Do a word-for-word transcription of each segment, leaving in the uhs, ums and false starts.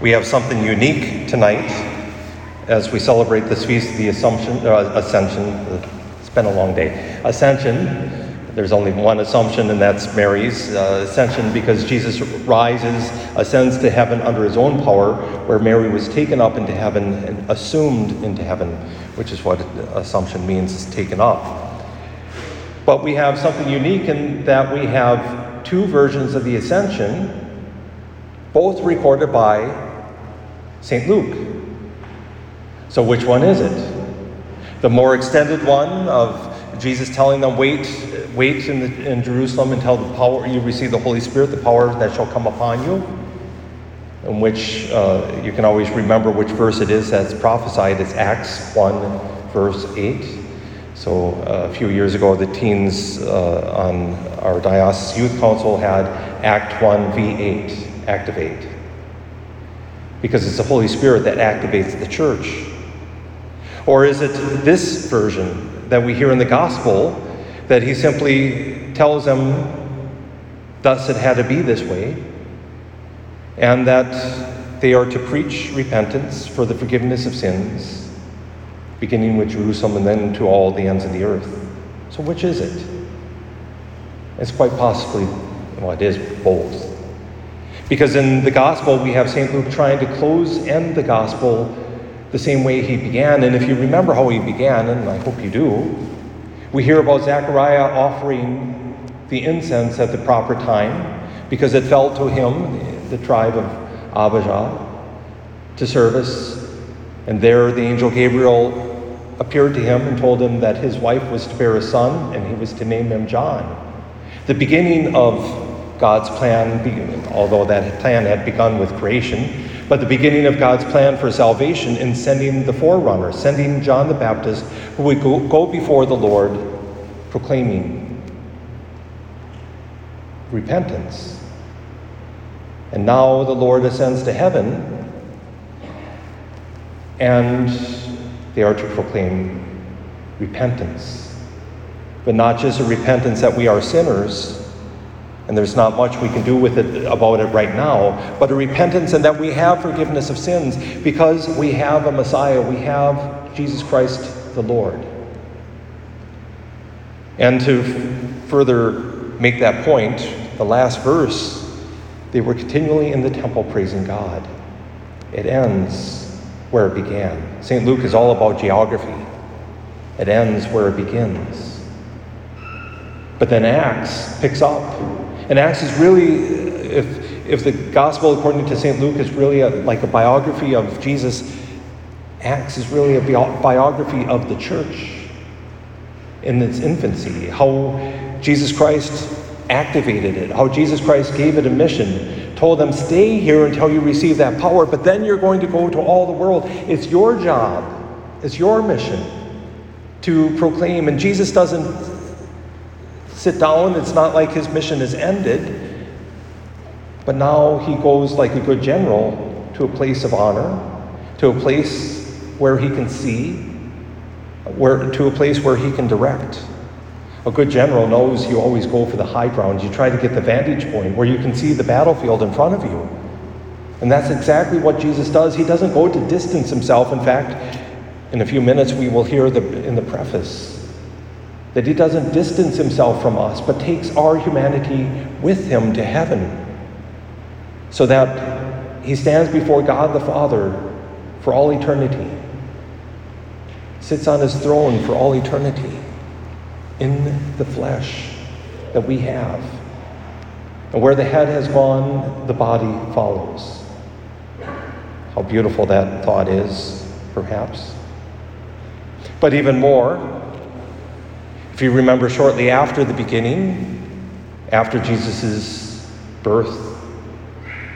We have something unique tonight as we celebrate this feast of the Assumption, uh, Ascension. It's been a long day. Ascension. There's only one assumption, and that's Mary's uh, ascension, because Jesus rises, ascends to heaven under his own power, where Mary was taken up into heaven and assumed into heaven, which is what assumption means, is taken up. But we have something unique in that we have two versions of the Ascension, both recorded by Saint Luke. So which one is it? The more extended one of Jesus telling them, wait, wait in, the, in Jerusalem until the power you receive the Holy Spirit, the power that shall come upon you, in which uh, you can always remember which verse it is that's prophesied. It's Acts one, verse eight. So uh, a few years ago, the teens uh, on our Diocese Youth Council had Act one, verse eight, activate. Because it's the Holy Spirit that activates the church. Or is it this version that we hear in the gospel, that he simply tells them, thus it had to be this way, and that they are to preach repentance for the forgiveness of sins, beginning with Jerusalem and then to all the ends of the earth. So which is it? It's quite possibly, well, it is both. Because in the gospel, we have Saint Luke trying to close end the gospel the same way he began. And if you remember how he began, and I hope you do, we hear about Zachariah offering the incense at the proper time, because it fell to him, the tribe of Abijah, to service. And there the angel Gabriel appeared to him and told him that his wife was to bear a son, and he was to name him John. The beginning of God's plan, although that plan had begun with creation, but the beginning of God's plan for salvation in sending the forerunner, sending John the Baptist, who would go, go before the Lord, proclaiming repentance. And now the Lord ascends to heaven, and they are to proclaim repentance. But not just a repentance that we are sinners, and there's not much we can do with it about it right now, but a repentance and that we have forgiveness of sins, because we have a Messiah, we have Jesus Christ the Lord. And to further make that point, the last verse, they were continually in the temple praising God. It ends where it began. Saint Luke is all about geography. It ends where it begins. But then Acts picks up. And Acts is really, if, if the gospel according to Saint Luke is really a, like a biography of Jesus, Acts is really a bi- biography of the church in its infancy. How Jesus Christ activated it. How Jesus Christ gave it a mission. Told them, stay here until you receive that power, but then you're going to go to all the world. It's your job, it's your mission to proclaim. And Jesus doesn't sit down. It's not like his mission is ended. But now he goes like a good general to a place of honor, to a place where he can see, where to a place where he can direct. A good general knows you always go for the high ground. You try to get the vantage point where you can see the battlefield in front of you. And that's exactly what Jesus does. He doesn't go to distance himself. In fact, in a few minutes we will hear the, in the preface that he doesn't distance himself from us, but takes our humanity with him to heaven, so that he stands before God the Father for all eternity, sits on his throne for all eternity, in the flesh that we have. And where the head has gone, the body follows. How beautiful that thought is, perhaps. But even more, if you remember shortly after the beginning, after Jesus' birth,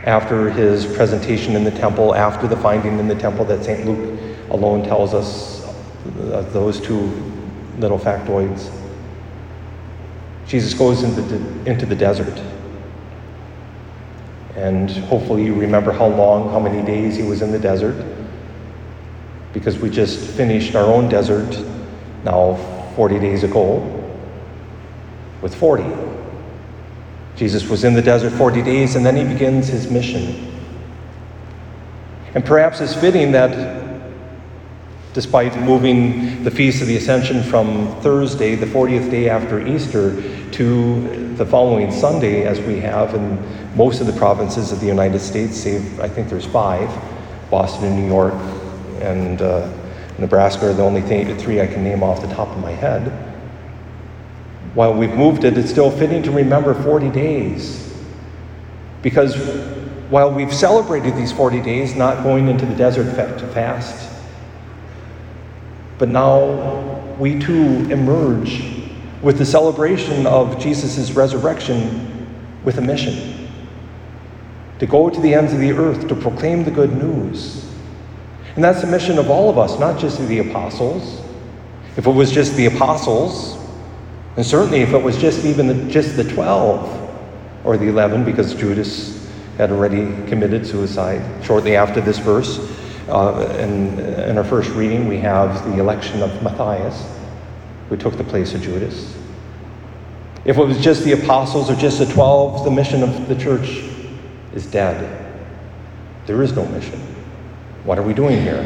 after his presentation in the temple, after the finding in the temple that Saint Luke alone tells us, those two little factoids, Jesus goes into the, into the desert. And hopefully you remember how long, how many days he was in the desert, because we just finished our own desert now forty days ago with forty. Jesus was in the desert forty days, and then he begins his mission. And perhaps it's fitting that despite moving the Feast of the Ascension from Thursday, the fortieth day after Easter, to the following Sunday, as we have in most of the provinces of the United States, save I think there's five, Boston and New York and uh, Nebraska are the only thing, three I can name off the top of my head. While we've moved it, it's still fitting to remember forty days. Because while we've celebrated these forty days, not going into the desert to fast, but now we too emerge with the celebration of Jesus' resurrection with a mission. To go to the ends of the earth, to proclaim the good news. And that's the mission of all of us, not just of the apostles. If it was just the apostles, and certainly if it was just even the, just the twelve or the eleven, because Judas had already committed suicide shortly after this verse. Uh, in, in our first reading, we have the election of Matthias, who took the place of Judas. If it was just the apostles or just the twelve, the mission of the church is dead. There is no mission. What are we doing here?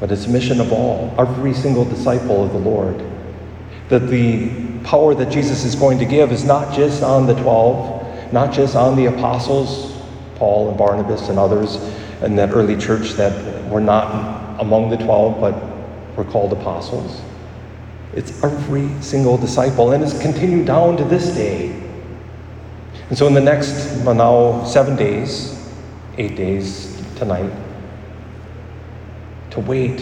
But it's a mission of all, every single disciple of the Lord. That the power that Jesus is going to give is not just on the twelve, not just on the apostles, Paul and Barnabas and others in that early church that were not among the twelve, but were called apostles. It's every single disciple, and it's continued down to this day. And so in the next, well, now seven days, eight days, tonight, to wait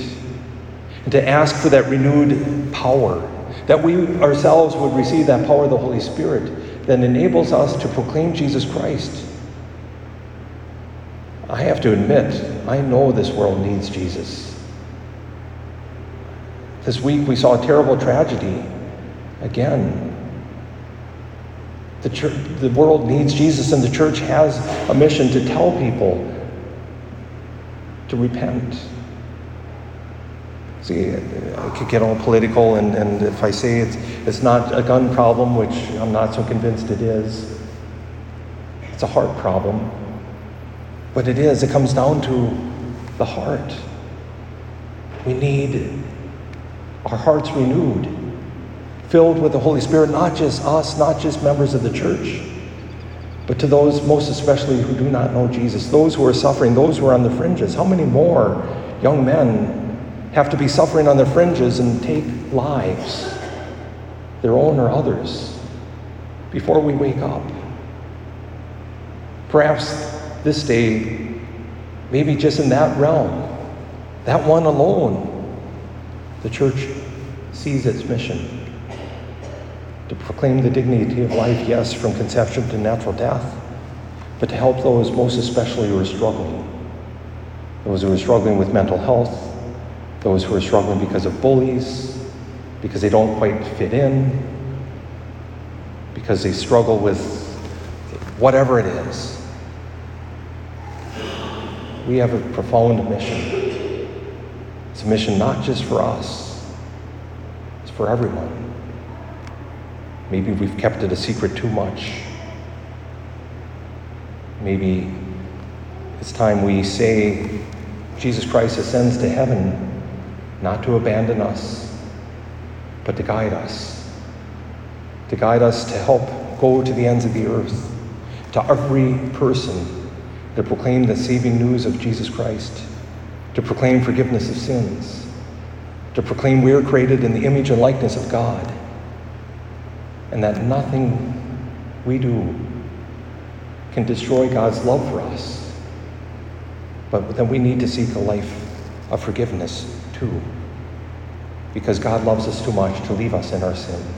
and to ask for that renewed power, that we ourselves would receive that power of the Holy Spirit that enables us to proclaim Jesus Christ. I have to admit, I know this world needs Jesus. This week we saw a terrible tragedy again. The church, the world needs Jesus, and the church has a mission to tell people to repent. See, I could get all political, and, and if I say it's, it's not a gun problem, which I'm not so convinced it is, it's a heart problem. But it is, it comes down to the heart. We need our hearts renewed, filled with the Holy Spirit, not just us, not just members of the church, but to those most especially who do not know Jesus, those who are suffering, those who are on the fringes. How many more young men have to be suffering on their fringes and take lives, their own or others, before we wake up? Perhaps this day, maybe just in that realm, that one alone, the church sees its mission. To proclaim the dignity of life, yes, from conception to natural death, but to help those most especially who are struggling. Those who are struggling with mental health, those who are struggling because of bullies, because they don't quite fit in, because they struggle with whatever it is. We have a profound mission. It's a mission not just for us, it's for everyone. Maybe we've kept it a secret too much. Maybe it's time we say, Jesus Christ ascends to heaven, not to abandon us, but to guide us, to guide us to help go to the ends of the earth, to every person, to proclaim the saving news of Jesus Christ, to proclaim forgiveness of sins, to proclaim we are created in the image and likeness of God, and that nothing we do can destroy God's love for us, but then we need to seek a life of forgiveness too, because God loves us too much to leave us in our sin.